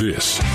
This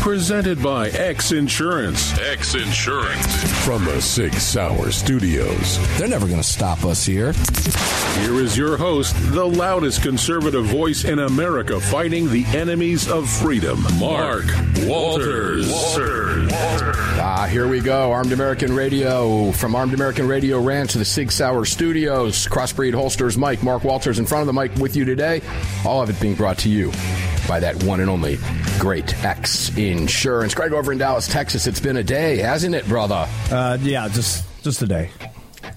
Presented by X-Insurance. X-Insurance. From the Sig Sauer Studios. They're never going to stop us here. Here is your host, the loudest conservative voice in America fighting the enemies of freedom, Mark Walters. Here we go. Armed American Radio. From Armed American Radio ran to the Sig Sauer Studios. Crossbreed Holsters Mike. Mark Walters in front of the mic with you today. All of it being brought to you by that one and only great X Insurance. Greg, over in Dallas, Texas, it's been a day, hasn't it, brother? Yeah, just a day.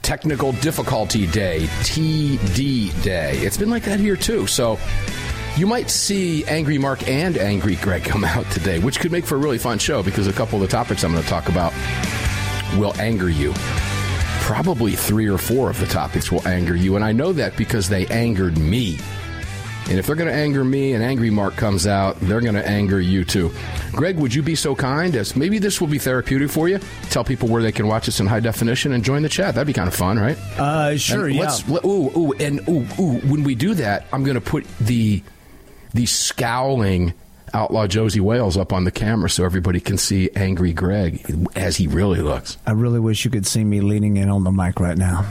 Technical Difficulty Day, TD Day. It's been like that here, too. So you might see Angry Mark and Angry Greg come out today, which could make for a really fun show because a couple of the topics I'm going to talk about will anger you. Probably 3 or 4 of the topics will anger you, and I know that because they angered me. And if they're going to anger me and Angry Mark comes out, they're going to anger you, too. Greg, would you be so kind as maybe this will be therapeutic for you? Tell people where they can watch us in high definition and join the chat. That'd be kind of fun, right? Sure, and yeah. When we do that, I'm going to put the scowling Outlaw Josie Wales up on the camera so everybody can see Angry Greg as he really looks. I really wish you could see me leaning in on the mic right now.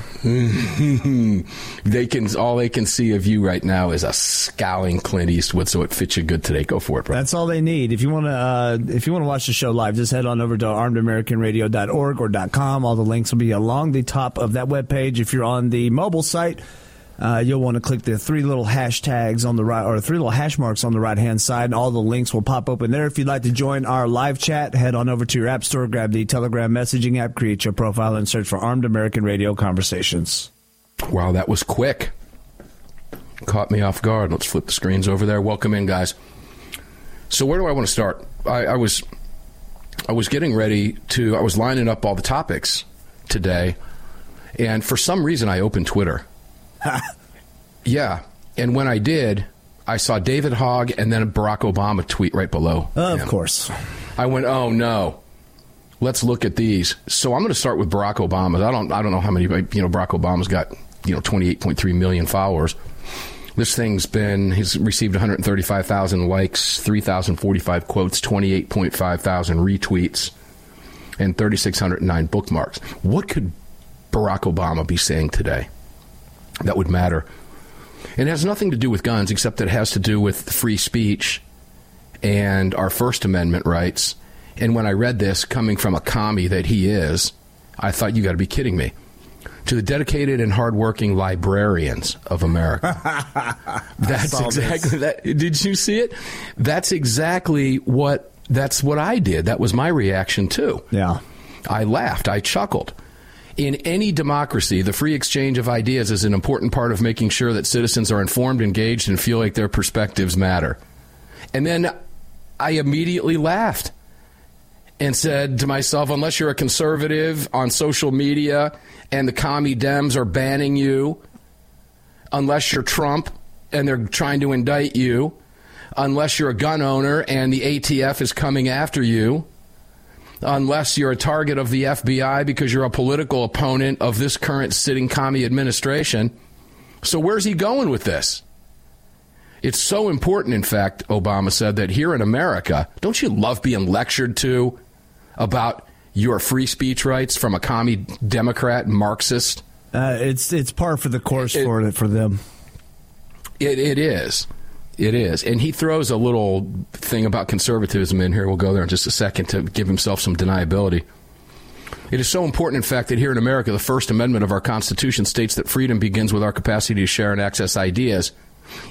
All they can see of you right now is a scowling Clint Eastwood, so it fits you good today. Go for it, bro. That's all they need. If you want to watch the show live, just head on over to armedamericanradio.org or .com. All the links will be along the top of that webpage. If you're on the mobile site, you'll want to click the 3 little hashtags on the right, or 3 little hash marks on the right-hand side, and all the links will pop open there. If you'd like to join our live chat, head on over to your app store, grab the Telegram messaging app, create your profile, and search for Armed American Radio Conversations. Wow, that was quick. Caught me off guard. Let's flip the screens over there. Welcome in, guys. So where do I want to start? I was getting ready to... I was lining up all the topics today, and for some reason I opened Twitter. Yeah, and when I did, I saw David Hogg and then a Barack Obama tweet right below. Of course. I went, oh no, let's look at these. So I'm going to start with Barack Obama. I don't know how many, Barack Obama's got, 28.3 million followers. This thing's he's received 135,000 likes, 3,045 quotes, 28,500 retweets, and 3,609 bookmarks. What could Barack Obama be saying today that would matter? And it has nothing to do with guns, except that it has to do with free speech and our First Amendment rights. And when I read this, coming from a commie that he is, I thought, you got to be kidding me. To the dedicated and hardworking librarians of America. That's exactly that. Did you see it? That's exactly what I did. That was my reaction, too. Yeah. I laughed. I chuckled. In any democracy, the free exchange of ideas is an important part of making sure that citizens are informed, engaged, and feel like their perspectives matter. And then I immediately laughed and said to myself, unless you're a conservative on social media and the commie Dems are banning you, unless you're Trump and they're trying to indict you, unless you're a gun owner and the ATF is coming after you, unless you're a target of the FBI because you're a political opponent of this current sitting commie administration. So where's he going with this? It's so important, in fact, Obama said, that here in America, don't you love being lectured to about your free speech rights from a commie Democrat Marxist? It's par for the course for them. It is. It is. And he throws a little thing about conservatism in here. We'll go there in just a second to give himself some deniability. It is so important, in fact, that here in America, the First Amendment of our Constitution states that freedom begins with our capacity to share and access ideas,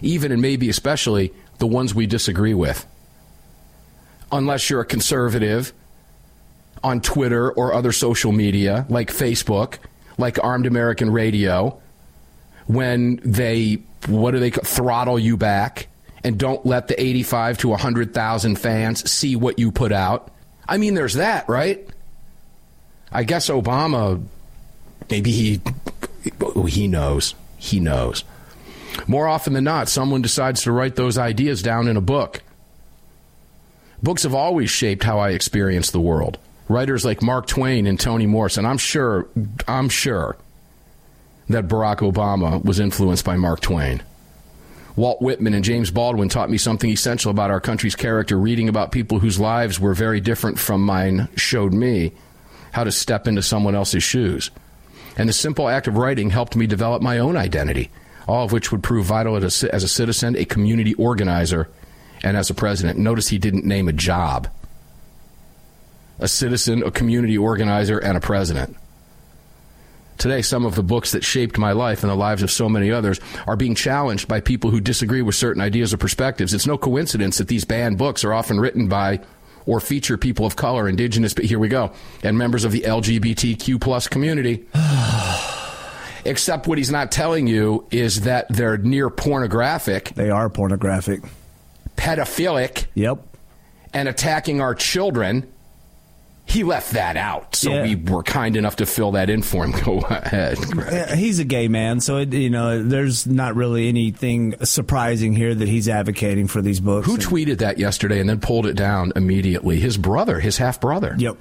even and maybe especially the ones we disagree with. Unless you're a conservative on Twitter or other social media like Facebook, like Armed American Radio, when they, what do they throttle you back and don't let the 85 to 100,000 fans see what you put out. I mean, there's that, right? I guess Obama, maybe he knows. He knows. More often than not, someone decides to write those ideas down in a book. Books have always shaped how I experience the world. Writers like Mark Twain and Toni Morrison. I'm sure that Barack Obama was influenced by Mark Twain. Walt Whitman and James Baldwin taught me something essential about our country's character. Reading about people whose lives were very different from mine showed me how to step into someone else's shoes. And the simple act of writing helped me develop my own identity, all of which would prove vital as a citizen, a community organizer, and as a president. Notice he didn't name a job. A citizen, a community organizer, and a president. Today, some of the books that shaped my life and the lives of so many others are being challenged by people who disagree with certain ideas or perspectives. It's no coincidence that these banned books are often written by or feature people of color, indigenous, but here we go, and members of the LGBTQ plus community. Except what he's not telling you is that they're near pornographic. They are pornographic. Pedophilic. Yep. And attacking our children. He left that out, so yeah. We were kind enough to fill that in for him. Go ahead. Greg. He's a gay man, so there's not really anything surprising here that he's advocating for these books. Who tweeted that yesterday and then pulled it down immediately? His brother, his half-brother. Yep.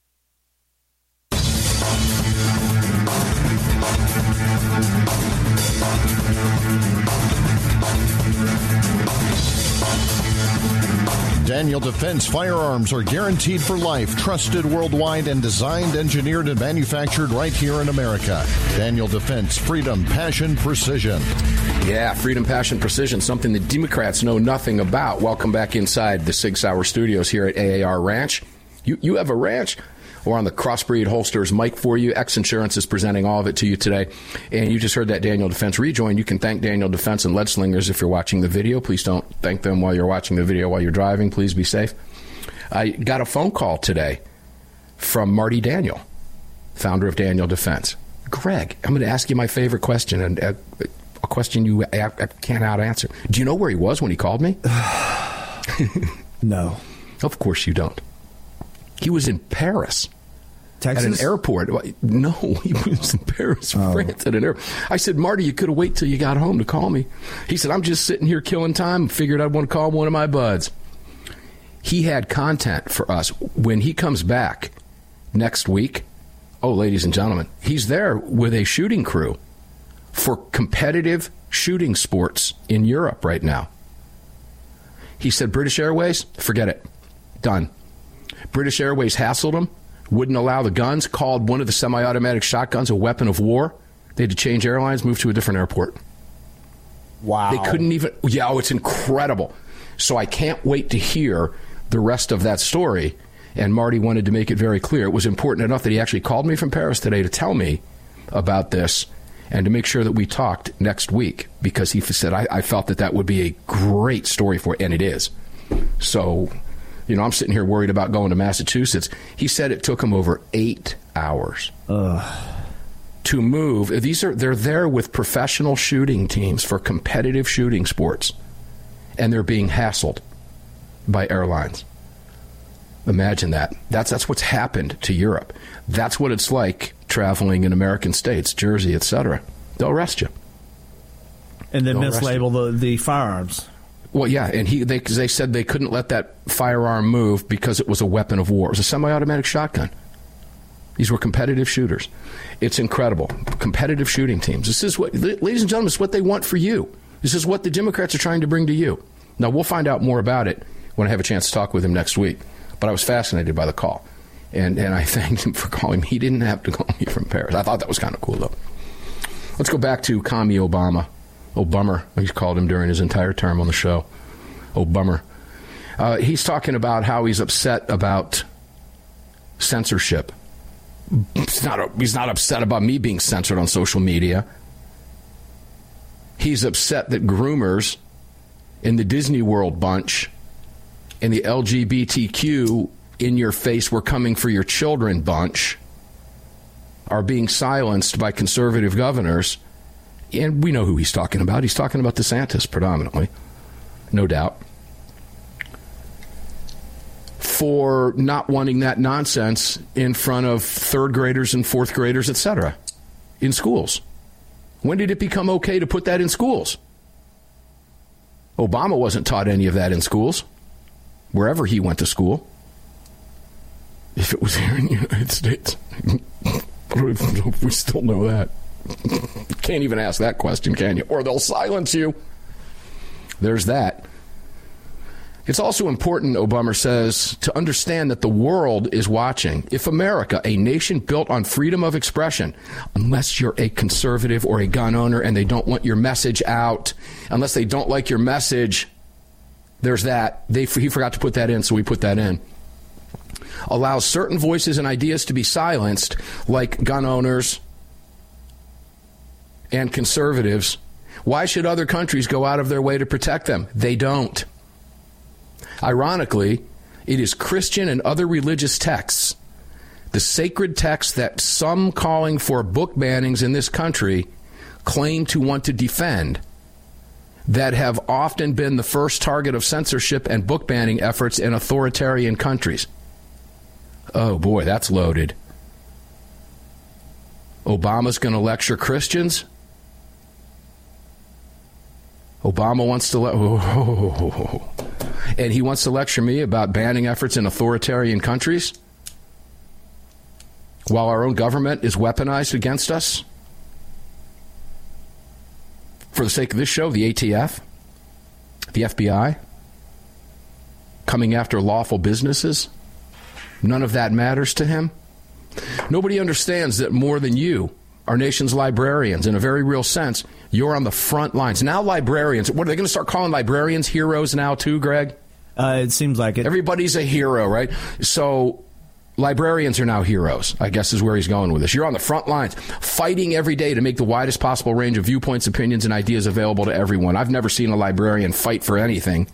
Daniel Defense firearms are guaranteed for life, trusted worldwide, and designed, engineered, and manufactured right here in America. Daniel Defense, freedom, passion, precision. Yeah, freedom, passion, precision, something the Democrats know nothing about. Welcome back inside the Sig Sauer Studios here at AAR Ranch. You have a ranch? Or on the Crossbreed holsters mic for you. X-Insurance is presenting all of it to you today. And you just heard that Daniel Defense rejoin. You can thank Daniel Defense and Leadslingers if you're watching the video. Please don't thank them while you're watching the video while you're driving. Please be safe. I got a phone call today from Marty Daniel, founder of Daniel Defense. Greg, I'm going to ask you my favorite question, and a question you cannot answer. Do you know where he was when he called me? No. Of course you don't. He was in Paris, Texas, at an airport. No, he was in Paris, France, at an airport. I said, Marty, you could have waited till you got home to call me. He said, I'm just sitting here killing time. Figured I'd want to call one of my buds. He had content for us. When he comes back next week, oh, ladies and gentlemen, he's there with a shooting crew for competitive shooting sports in Europe right now. He said, British Airways, forget it. Done. British Airways hassled them, wouldn't allow the guns, called one of the semi-automatic shotguns a weapon of war. They had to change airlines, move to a different airport. Wow. They couldn't even... Yeah, oh, it's incredible. So I can't wait to hear the rest of that story. And Marty wanted to make it very clear. It was important enough that he actually called me from Paris today to tell me about this and to make sure that we talked next week, because he said, I felt that would be a great story for it, and it is. So... You know, I'm sitting here worried about going to Massachusetts. He said it took him over 8 hours to move. They're there with professional shooting teams for competitive shooting sports, and they're being hassled by airlines. Imagine that. That's what's happened to Europe. That's what it's like traveling in American states, Jersey, etc. They'll arrest you, and then mislabel the firearms. Well, yeah, and they said they couldn't let that firearm move because it was a weapon of war. It was a semi-automatic shotgun. These were competitive shooters. It's incredible. Competitive shooting teams. This is what, ladies and gentlemen, it's what they want for you. This is what the Democrats are trying to bring to you. Now, we'll find out more about it when I have a chance to talk with him next week. But I was fascinated by the call, and I thanked him for calling me. He didn't have to call me from Paris. I thought that was kind of cool, though. Let's go back to Commie Obama. Oh, bummer. He's called him during his entire term on the show. Oh, bummer. He's talking about how he's upset about censorship. He's not upset about me being censored on social media. He's upset that groomers in the Disney World bunch and the LGBTQ in your face, we're coming for your children bunch are being silenced by conservative governors. And we know who he's talking about. He's talking about DeSantis predominantly, no doubt, for not wanting that nonsense in front of third graders and fourth graders, etc., in schools. When did it become okay to put that in schools? Obama wasn't taught any of that in schools, wherever he went to school. If it was here in the United States, I don't even know if we still know that. Can't even ask that question, can you? Or they'll silence you. There's that. It's also important, Obama says, to understand that the world is watching. If America, a nation built on freedom of expression, unless you're a conservative or a gun owner and they don't want your message out, unless they don't like your message, there's that. He forgot to put that in, so we put that in. Allows certain voices and ideas to be silenced, like gun owners and conservatives. Why should other countries go out of their way to protect them? They don't. Ironically, it is Christian and other religious texts the sacred text that some calling for book bannings in this country claim to want to defend, that have often been the first target of censorship and book banning efforts in authoritarian countries. Oh, boy, that's loaded. Obama's going to lecture Christians? Obama wants to... And he wants to lecture me about banning efforts in authoritarian countries? While our own government is weaponized against us? For the sake of this show, the ATF, the FBI, coming after lawful businesses, none of that matters to him. Nobody understands that more than you, our nation's librarians, in a very real sense, you're on the front lines. Now librarians, what, are they going to start calling librarians heroes now too, Greg? It seems like it. Everybody's a hero, right? So librarians are now heroes, I guess is where he's going with this. You're on the front lines, fighting every day to make the widest possible range of viewpoints, opinions, and ideas available to everyone. I've never seen a librarian fight for anything.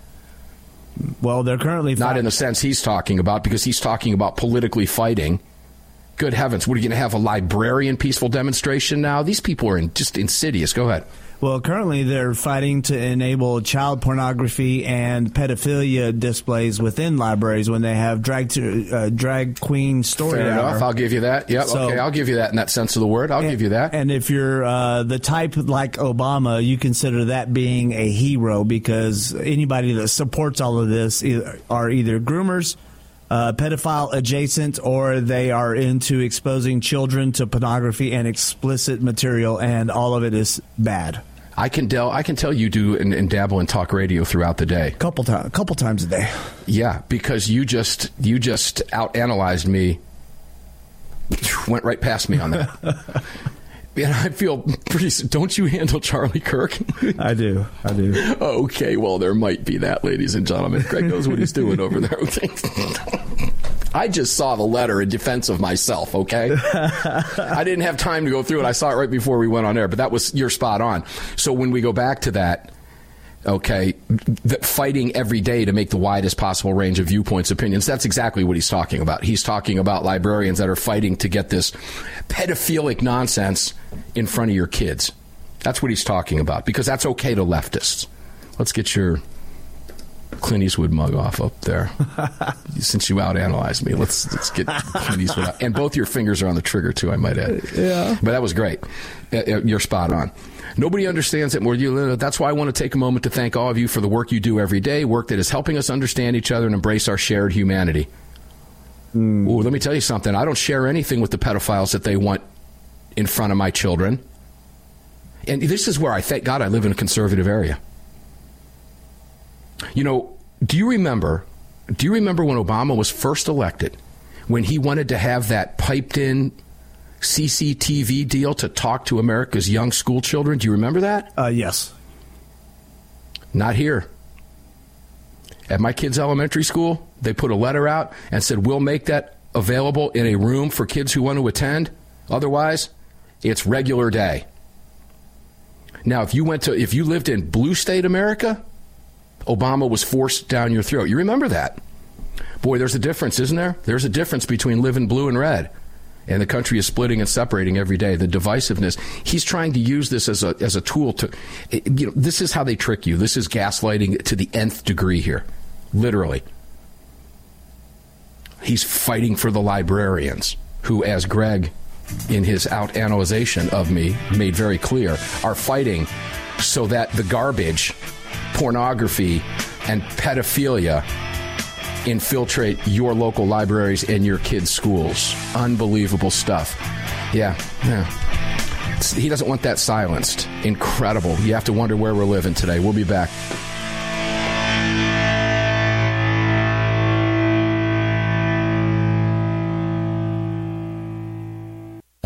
Well, they're currently... Not in the sense he's talking about, because he's talking about politically fighting. Good heavens, what, are you going to have a librarian peaceful demonstration now? These people are just insidious. Go ahead. Well, currently they're fighting to enable child pornography and pedophilia displays within libraries when they have drag queen story hour. Fair enough. I'll give you that. Yep. So, okay, I'll give you that in that sense of the word. I'll give you that. And if you're the type like Obama, you consider that being a hero, because anybody that supports all of this are either groomers, pedophile adjacent, or they are into exposing children to pornography and explicit material, and all of it is bad. I can tell you do and dabble in talk radio throughout the day. Couple times a day. Yeah, because you just out-analyzed me. Went right past me on that. And I feel pretty... Don't you handle Charlie Kirk? I do. Okay, well, there might be that, ladies and gentlemen. Greg knows what he's doing over there. I just saw the letter in defense of myself, okay? I didn't have time to go through it. I saw it right before we went on air, but that was... You're spot on. So when we go back to that, okay, fighting every day to make the widest possible range of viewpoints, opinions, that's exactly what he's talking about. He's talking about librarians that are fighting to get this pedophilic nonsense in front of your kids. That's what he's talking about, because that's okay to leftists. Let's get your Clint Eastwood mug off up there. Since you out-analyzed me, let's get Clint Eastwood out. And both your fingers are on the trigger, too, I might add. Yeah. But that was great. You're spot on. Nobody understands it more than you. That's why I want to take a moment to thank all of you for the work you do every day, work that is helping us understand each other and embrace our shared humanity. Mm. Ooh, let me tell you something. I don't share anything with the pedophiles that they want in front of my children. And this is where I thank God I live in a conservative area. You know, do you remember when Obama was first elected, when he wanted to have that piped-in CCTV deal to talk to America's young school children? Do you remember that? Yes. Not here. At my kids' elementary school, they put a letter out and said, we'll make that available in a room for kids who want to attend. Otherwise, it's regular day. Now, if you lived in blue state America, Obama was forced down your throat. You remember that? Boy, there's a difference, isn't there? There's a difference between living blue and red. And the country is splitting and separating every day. The divisiveness. He's trying to use this as a tool to, you know, this is how they trick you. This is gaslighting to the nth degree here, literally. He's fighting for the librarians who, as Greg, in his out-analyzation of me, made very clear, are fighting so that the garbage, pornography, and pedophilia infiltrate your local libraries and your kids' schools. Unbelievable stuff. Yeah. He doesn't want that silenced. Incredible. You have to wonder where we're living today. We'll be back.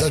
The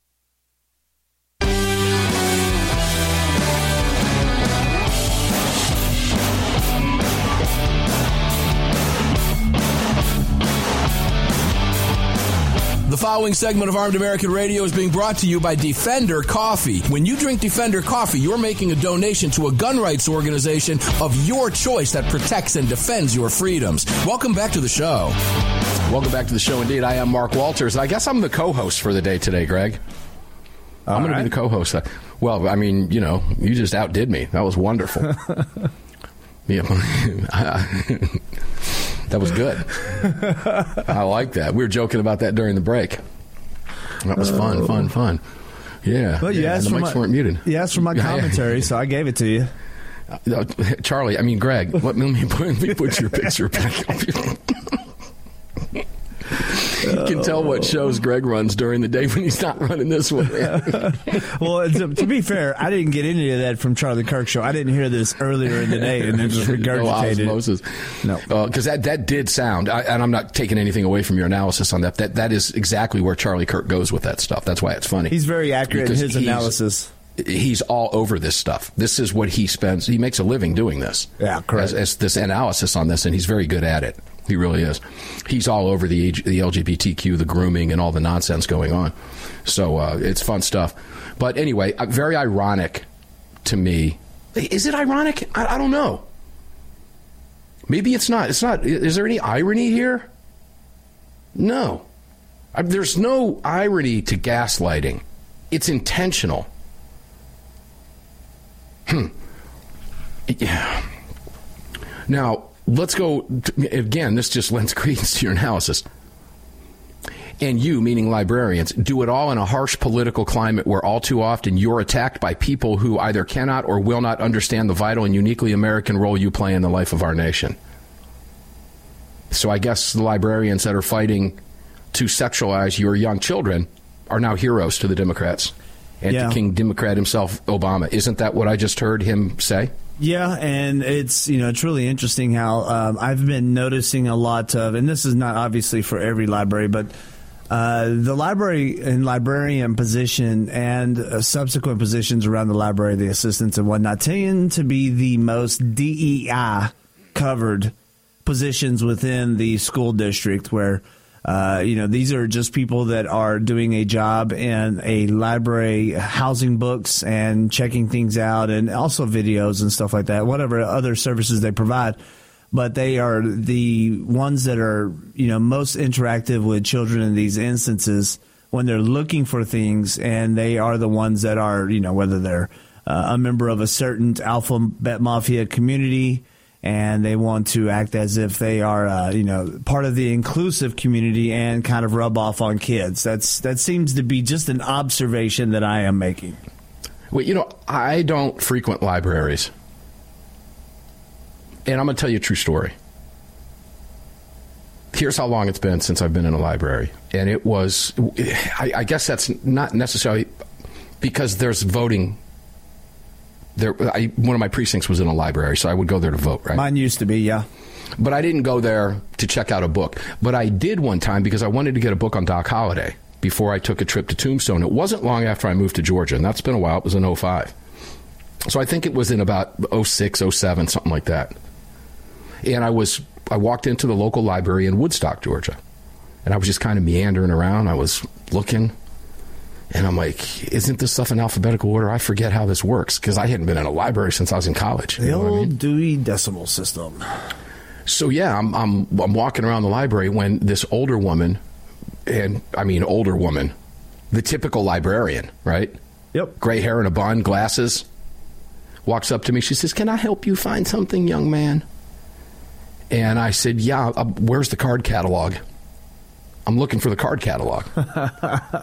The following segment of Armed American Radio is being brought to you by Defender Coffee. When you drink Defender Coffee, you're making a donation to a gun rights organization of your choice that protects and defends your freedoms. Welcome back to the show. Welcome back to the show, indeed. I am Mark Walters. I guess I'm the co-host for the day today, Greg. I'm going to be the co-host. Well, I mean, you know, you just outdid me. That was wonderful. Yeah. That was good. I like that. We were joking about that during the break. That was fun. Yeah. Well, you asked for my commentary, so I gave it to you. Charlie, I mean, Greg, let me put your picture back up. You can tell what shows Greg runs during the day when he's not running this one. Well, to be fair, I didn't get any of that from Charlie Kirk show. I didn't hear this earlier in the day and then just regurgitated. No osmosis. No. Because that did sound, and I'm not taking anything away from your analysis on that. That is exactly where Charlie Kirk goes with that stuff. That's why it's funny. He's very accurate in his analysis. He's all over this stuff. This is what he spends. He makes a living doing this. Yeah, correct. As this analysis on this, and he's very good at it. He really is. He's all over the LGBTQ, the grooming, and all the nonsense going on. So it's fun stuff. But anyway, very ironic to me. Is it ironic? I don't know. Maybe it's not. It's not. Is there any irony here? No. There's no irony to gaslighting. It's intentional. Yeah. Now, let's go, again, this just lends credence to your analysis. And you, meaning librarians, do it all in a harsh political climate where all too often you're attacked by people who either cannot or will not understand the vital and uniquely American role you play in the life of our nation. So I guess the librarians that are fighting to sexualize your young children are now heroes to the Democrats. And to King Democrat himself, Obama. Isn't that what I just heard him say? Yeah, and it's, you know, it's really interesting how I've been noticing a lot of, and this is not obviously for every library, but the library and librarian position and subsequent positions around the library, the assistants and whatnot, tend to be the most DEI-covered positions within the school district where you know, these are just people that are doing a job in a library, housing books and checking things out and also videos and stuff like that, whatever other services they provide. But they are the ones that are, you know, most interactive with children in these instances when they're looking for things. And they are the ones that are, you know, whether they're a member of a certain alphabet mafia community, and they want to act as if they are, you know, part of the inclusive community and kind of rub off on kids. That seems to be just an observation that I am making. Well, you know, I don't frequent libraries. And I'm going to tell you a true story. Here's how long it's been since I've been in a library. And it was, I guess that's not necessarily because there's voting. One of my precincts was in a library, so I would go there to vote, right? Mine used to be, yeah. But I didn't go there to check out a book. But I did one time because I wanted to get a book on Doc Holliday before I took a trip to Tombstone. It wasn't long after I moved to Georgia, and that's been a while. It was in 05. So I think it was in about 06, 07, something like that. And I walked into the local library in Woodstock, Georgia, and I was just kind of meandering around. I was looking. And I'm like, isn't this stuff in alphabetical order? I forget how this works because I hadn't been in a library since I was in college. The old Dewey Decimal System. So, yeah, I'm walking around the library when this older woman, and I mean older woman, the typical librarian, right? Yep. Gray hair and a bun, glasses, walks up to me. She says, "Can I help you find something, young man?" And I said, "Yeah, where's the card catalog? I'm looking for the card catalog."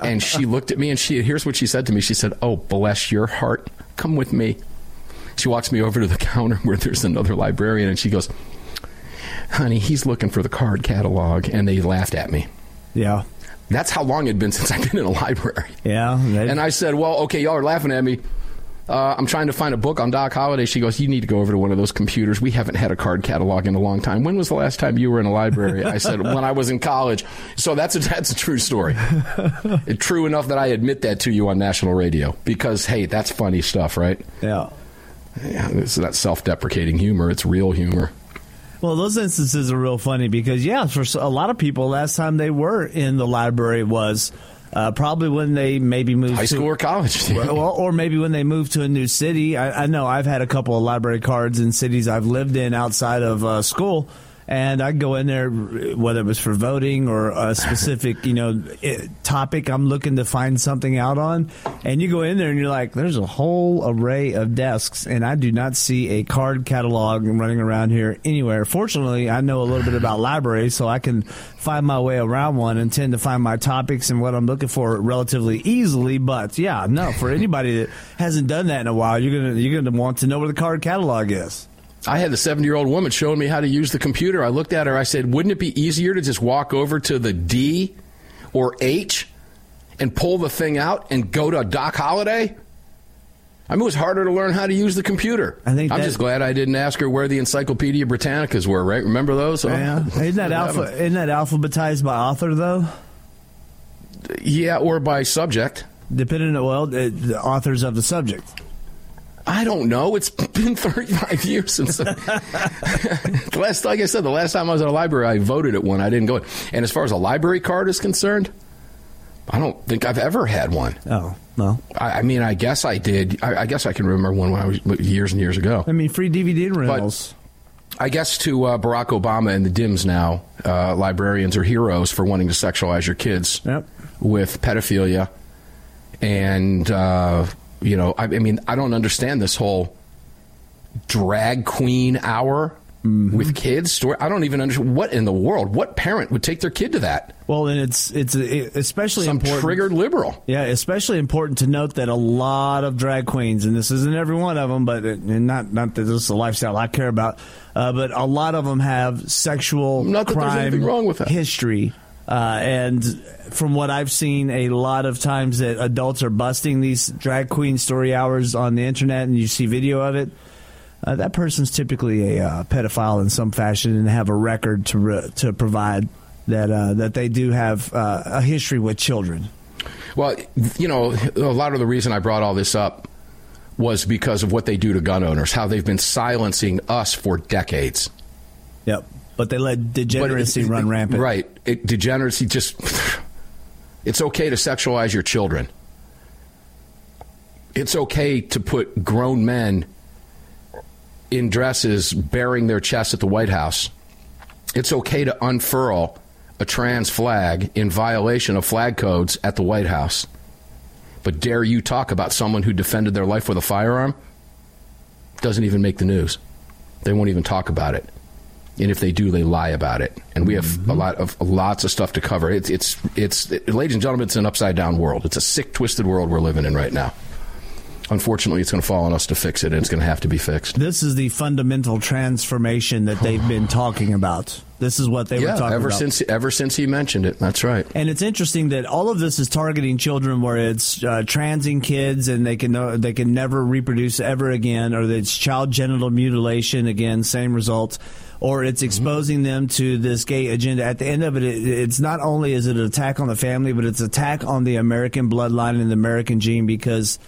And she looked at me, and here's what she said to me. She said, "Oh, bless your heart. Come with me." She walks me over to the counter where there's another librarian, and she goes, "Honey, he's looking for the card catalog." And they laughed at me. Yeah. That's how long it had been since I'd been in a library. Yeah. Maybe. And I said, "Well, okay, y'all are laughing at me. I'm trying to find a book on Doc Holliday." She goes, "You need to go over to one of those computers. We haven't had a card catalog in a long time. When was the last time you were in a library?" I said, "When I was in college." So that's a true story. True enough that I admit that to you on national radio because, hey, that's funny stuff, right? Yeah. Yeah, it's not self-deprecating humor. It's real humor. Well, those instances are real funny because, yeah, for a lot of people, last time they were in the library was probably when they maybe moved to high school or college. Well, or maybe when they moved to a new city. I know I've had a couple of library cards in cities I've lived in outside of school, and I'd go in there, whether it was for voting or a specific topic I'm looking to find something out on, and you go in there and you're like, there's a whole array of desks, and I do not see a card catalog running around here anywhere. Fortunately, I know a little bit about libraries, so I can find my way around one and tend to find my topics and what I'm looking for relatively easily. But, yeah, no, for anybody that hasn't done that in a while, you're gonna want to know where the card catalog is. I had the 70-year-old woman showing me how to use the computer. I looked at her. I said, "Wouldn't it be easier to just walk over to the D or H and pull the thing out and go to Doc Holliday? I mean, it was harder to learn how to use the computer. I'm just glad I didn't ask her where the Encyclopedia Britannicas were, right? Remember those? Oh. Yeah. Isn't that alphabetized by author, though? Yeah, or by subject. Depending on, well, the authors of the subject. I don't know. It's been 35 years since like I said, the last time I was at a library, I voted at one. I didn't go in. And as far as a library card is concerned, I don't think I've ever had one. Oh, no. I mean, I guess I did. I guess I can remember one when I was years and years ago. I mean, free DVD rentals. But I guess to Barack Obama and the Dems now, librarians are heroes for wanting to sexualize your kids with pedophilia. And, you know, I mean, I don't understand this whole drag queen hour with kids story. I don't even understand what in the world, what parent would take their kid to that? Well, and it's especially important. Some triggered liberal. Yeah, especially important to note that a lot of drag queens, and this isn't every one of them, but and not that this is a lifestyle I care about, but a lot of them have sexual crime wrong with that. History. And from what I've seen, a lot of times that adults are busting these drag queen story hours on the internet, and you see video of it. That person's typically a pedophile in some fashion, and have a record to provide that that they do have a history with children. Well, you know, a lot of the reason I brought all this up was because of what they do to gun owners, how they've been silencing us for decades. Yep. But they let degeneracy run rampant. Right. Degeneracy just... It's okay to sexualize your children. It's okay to put grown men in dresses bearing their chests at the White House. It's okay to unfurl a trans flag in violation of flag codes at the White House. But dare you talk about someone who defended their life with a firearm? Doesn't even make the news. They won't even talk about it. And if they do, they lie about it. And we have lots of stuff to cover. It's ladies and gentlemen, it's an upside down world. It's a sick, twisted world we're living in right now. Unfortunately, it's going to fall on us to fix it, and it's going to have to be fixed. This is the fundamental transformation that they've been talking about. This is what they were talking about. Ever since he mentioned it. That's right. And it's interesting that all of this is targeting children, where it's transing kids, and they can never reproduce ever again, or it's child genital mutilation again, same results, or it's exposing them to this gay agenda. At the end of it, it's not only is it an attack on the family, but it's an attack on the American bloodline and the American gene, because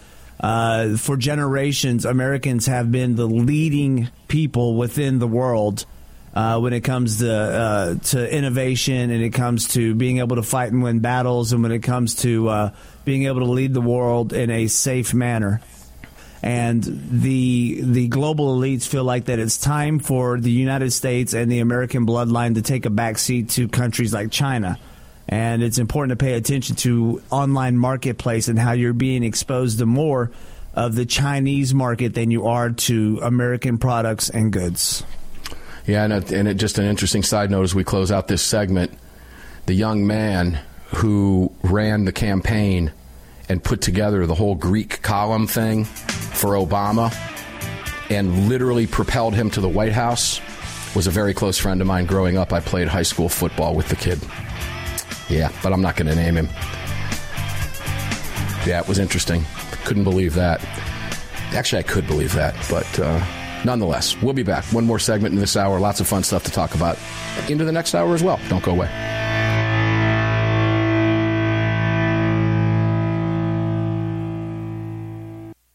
for generations, Americans have been the leading people within the world when it comes to innovation, and it comes to being able to fight and win battles, and when it comes to being able to lead the world in a safe manner. And the global elites feel like that it's time for the United States and the American bloodline to take a backseat to countries like China. And it's important to pay attention to online marketplace and how you're being exposed to more of the Chinese market than you are to American products and goods. Yeah, and just an interesting side note as we close out this segment. The young man who ran the campaign and put together the whole Greek column thing for Obama and literally propelled him to the White House was a very close friend of mine growing up. I played high school football with the kid. Yeah, but I'm not going to name him. Yeah, it was interesting. Couldn't believe that. Actually, I could believe that, but nonetheless, we'll be back. One more segment in this hour. Lots of fun stuff to talk about into the next hour as well. Don't go away.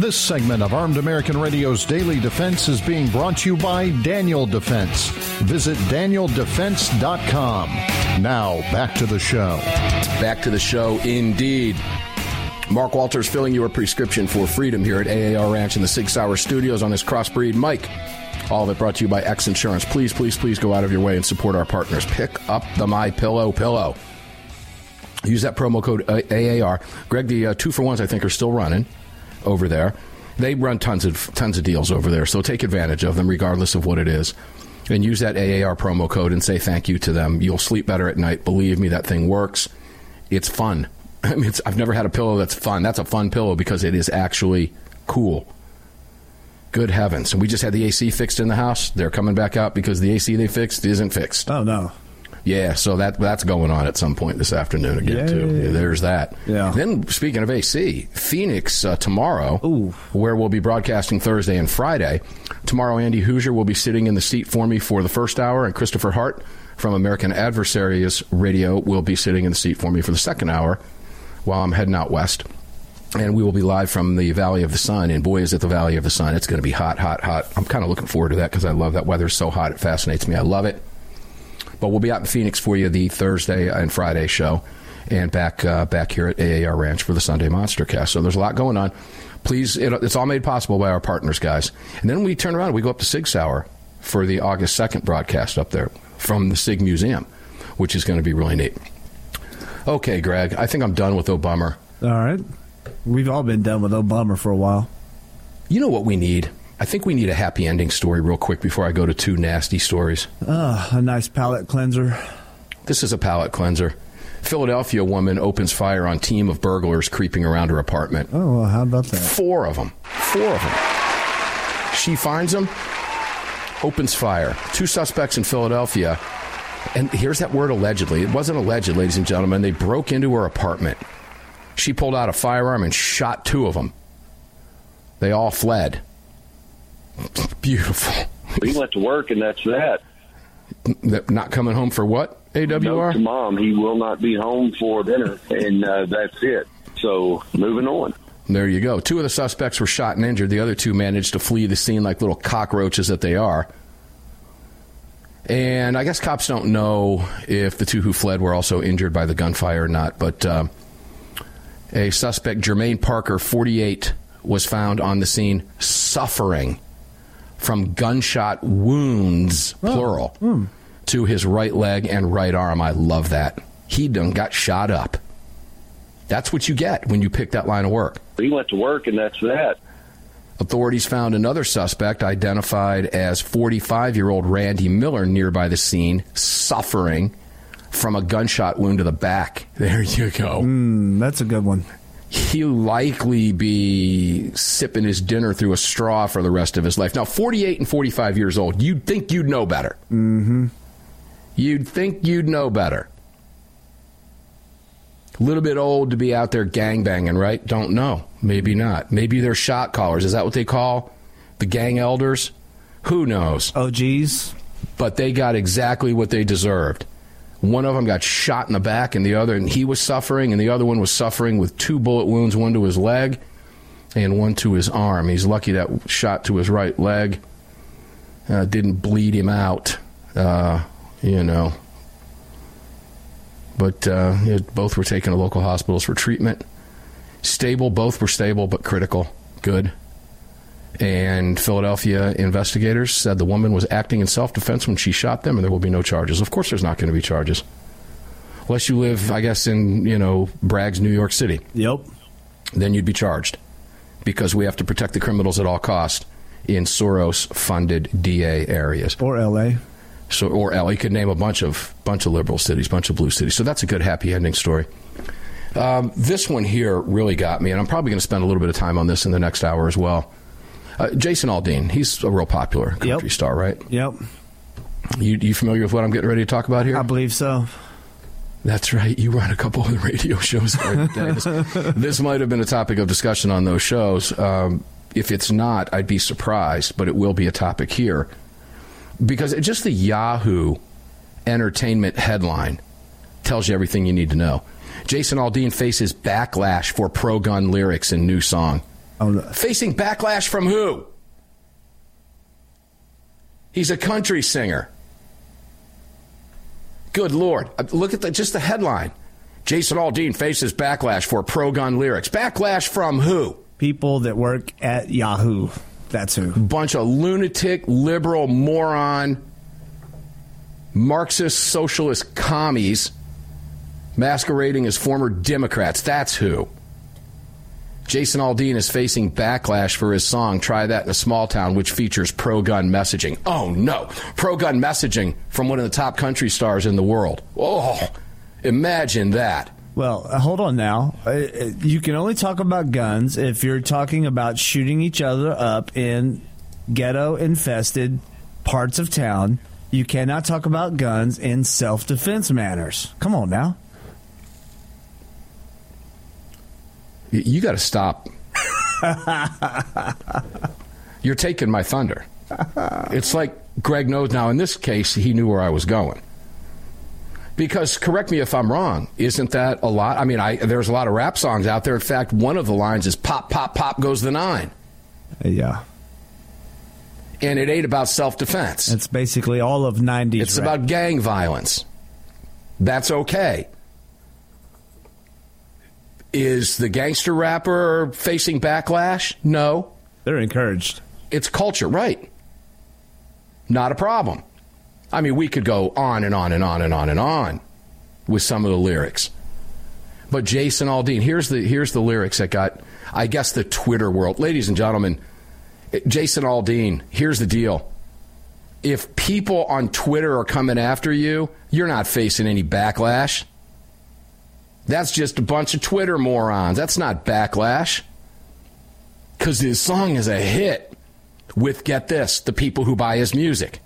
This segment of Armed American Radio's Daily Defense is being brought to you by Daniel Defense. Visit DanielDefense.com. Now, back to the show. Back to the show, indeed. Mark Walters filling your prescription for freedom here at AAR Ranch in the Sig Sauer Studios on this Crossbreed mic. All of it brought to you by X Insurance. Please, please, please go out of your way and support our partners. Pick up the MyPillow pillow. Use that promo code AAR. Greg, the 2-for-1s, I think, are still running over there. They run tons of deals over there, so take advantage of them regardless of what it is. And use that AAR promo code and say thank you to them. You'll sleep better at night. Believe me, that thing works. It's fun. I mean, I've never had a pillow that's fun. That's a fun pillow because it is actually cool. Good heavens. And we just had the AC fixed in the house. They're coming back out because the AC they fixed isn't fixed. Oh, no. Yeah, so that's going on at some point this afternoon again, too. Yeah, there's that. Yeah. Then, speaking of AC, Phoenix tomorrow, where we'll be broadcasting Thursday and Friday. Tomorrow, Andy Hoosier will be sitting in the seat for me for the first hour, and Christopher Hart from American Adversaries Radio will be sitting in the seat for me for the second hour while I'm heading out west. And we will be live from the Valley of the Sun. And boy, is it the Valley of the Sun. It's going to be hot, hot, hot. I'm kind of looking forward to that because I love that weather. It's so hot. It fascinates me. I love it. But we'll be out in Phoenix for you the Thursday and Friday show and back here at AAR Ranch for the Sunday Monster Cast. So there's a lot going on. Please, it's all made possible by our partners, guys. And then we turn around and we go up to Sig Sauer for the August 2nd broadcast up there from the Sig Museum, which is going to be really neat. Okay, Greg, I think I'm done with Obama. All right. We've all been done with Obama for a while. You know what we need? I think we need a happy ending story real quick before I go to two nasty stories. A nice palate cleanser. This is a palate cleanser. Philadelphia woman opens fire on team of burglars creeping around her apartment. Oh, well, how about that? Four of them. She finds them, opens fire. Two suspects in Philadelphia. And here's that word allegedly. It wasn't alleged, ladies and gentlemen. They broke into her apartment. She pulled out a firearm and shot two of them. They all fled. Beautiful. He went to work, and that's that. Not coming home for what, AWR? No, to mom. He will not be home for dinner, and that's it. So moving on. There you go. Two of the suspects were shot and injured. The other two managed to flee the scene like little cockroaches that they are. And I guess cops don't know if the two who fled were also injured by the gunfire or not, but... A suspect, Jermaine Parker, 48, was found on the scene suffering from gunshot wounds, plural, to his right leg and right arm. I love that. He done got shot up. That's what you get when you pick that line of work. He went to work, and that's that. Authorities found another suspect, identified as 45-year-old Randy Miller, nearby the scene, suffering from a gunshot wound to the back. There you go. That's a good one. He'll likely be sipping his dinner through a straw for the rest of his life. Now, 48 and 45 years old, you'd think you'd know better. Mm-hmm. You'd think you'd know better. A little bit old to be out there gangbanging, right? Don't know. Maybe not. Maybe they're shot callers. Is that what they call the gang elders? Who knows? Oh, geez. But they got exactly what they deserved. One of them got shot in the back, and the other, and he was suffering, and the other one was suffering with two bullet wounds, one to his leg and one to his arm. He's lucky that shot to his right leg didn't bleed him out, you know. But both were taken to local hospitals for treatment. Stable, both were stable, but critical. Good. And Philadelphia investigators said the woman was acting in self-defense when she shot them, and there will be no charges. Of course there's not going to be charges. Unless you live, I guess, in, you know, Bragg's New York City. Yep. Then you'd be charged because we have to protect the criminals at all costs in Soros-funded DA areas. Or L.A. So, or L.A. You could name a bunch of liberal cities, bunch of blue cities. So that's a good happy ending story. This one here really got me, and I'm probably going to spend a little bit of time on this in the next hour as well. Jason Aldean, he's a real popular country star, right? Yep. You familiar with what I'm getting ready to talk about here? I believe so. That's right. You run a couple of the radio shows. This might have been a topic of discussion on those shows. If it's not, I'd be surprised, but it will be a topic here. Because just the Yahoo Entertainment headline tells you everything you need to know. Jason Aldean faces backlash for pro-gun lyrics in new song. Facing backlash from who? He's a country singer. Good Lord. Look at just the headline. Jason Aldean faces backlash for pro-gun lyrics. Backlash from who? People that work at Yahoo. That's who. Bunch of lunatic, liberal, moron, Marxist, socialist commies masquerading as former Democrats. That's who. Jason Aldean is facing backlash for his song, Try That in a Small Town, which features pro-gun messaging. Oh, no. Pro-gun messaging from one of the top country stars in the world. Oh, imagine that. Well, hold on now. You can only talk about guns if you're talking about shooting each other up in ghetto-infested parts of town. You cannot talk about guns in self-defense manners. Come on now. You got to stop. You're taking my thunder. It's like Greg knows now. In this case, he knew where I was going. Because, correct me if I'm wrong, isn't that a lot? I mean, there's a lot of rap songs out there. In fact, one of the lines is pop, pop, pop goes the nine. Yeah. And it ain't about self-defense. It's basically all of 90s. It's rap. About gang violence. That's okay. Is the gangster rapper facing backlash? No. They're encouraged. It's culture, right? Not a problem. I mean, we could go on and on and on and on and on with some of the lyrics. But Jason Aldean, here's the lyrics that got, I guess, the Twitter world. Ladies and gentlemen, Jason Aldean, here's the deal. If people on Twitter are coming after you, you're not facing any backlash. That's just a bunch of Twitter morons. That's not backlash. Because his song is a hit with, get this, the people who buy his music.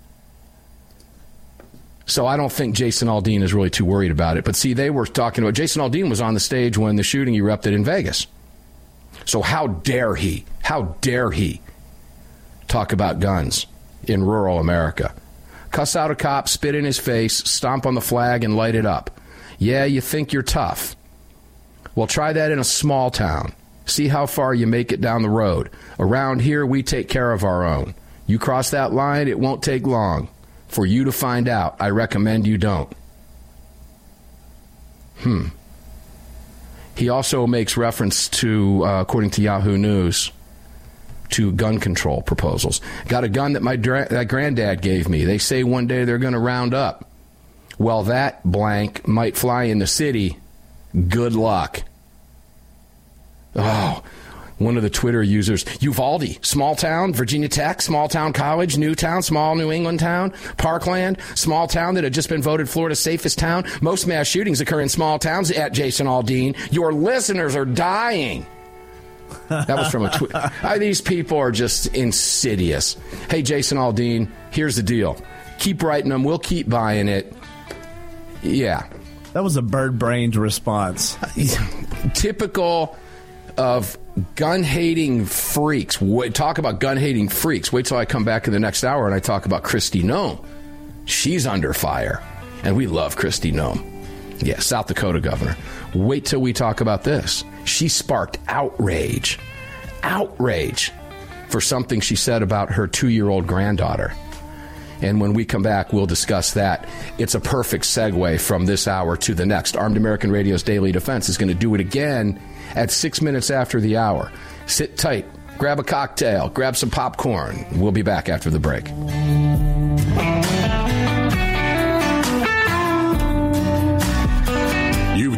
So I don't think Jason Aldean is really too worried about it. But see, they were talking about, Jason Aldean was on the stage when the shooting erupted in Vegas. So how dare he talk about guns in rural America? Cuss out a cop, spit in his face, stomp on the flag, and light it up. Yeah, you think you're tough. Well, try that in a small town. See how far you make it down the road. Around here, we take care of our own. You cross that line, it won't take long for you to find out. I recommend you don't. He also makes reference to, according to Yahoo News, to gun control proposals. Got a gun that that granddad gave me. They say one day they're going to round up. Well, that blank might fly in the city. Good luck. Oh, one of the Twitter users, Uvalde, small town, Virginia Tech, small town college, new town, small New England town, Parkland, small town that had just been voted Florida's safest town. Most mass shootings occur in small towns. At Jason Aldean, your listeners are dying. That was from a tweet. These people are just insidious. Hey, Jason Aldean, here's the deal. Keep writing them. We'll keep buying it. Yeah. That was a bird-brained response. Typical of gun-hating freaks. Talk about gun-hating freaks. Wait till I come back in the next hour and I talk about Kristi Noem. She's under fire. And we love Kristi Noem. Yeah, South Dakota governor. Wait till we talk about this. She sparked outrage. Outrage for something she said about her 2-year-old granddaughter. And when we come back, we'll discuss that. It's a perfect segue from this hour to the next. Armed American Radio's Daily Defense is going to do it again at 6 minutes after the hour. Sit tight, grab a cocktail, grab some popcorn. We'll be back after the break. You've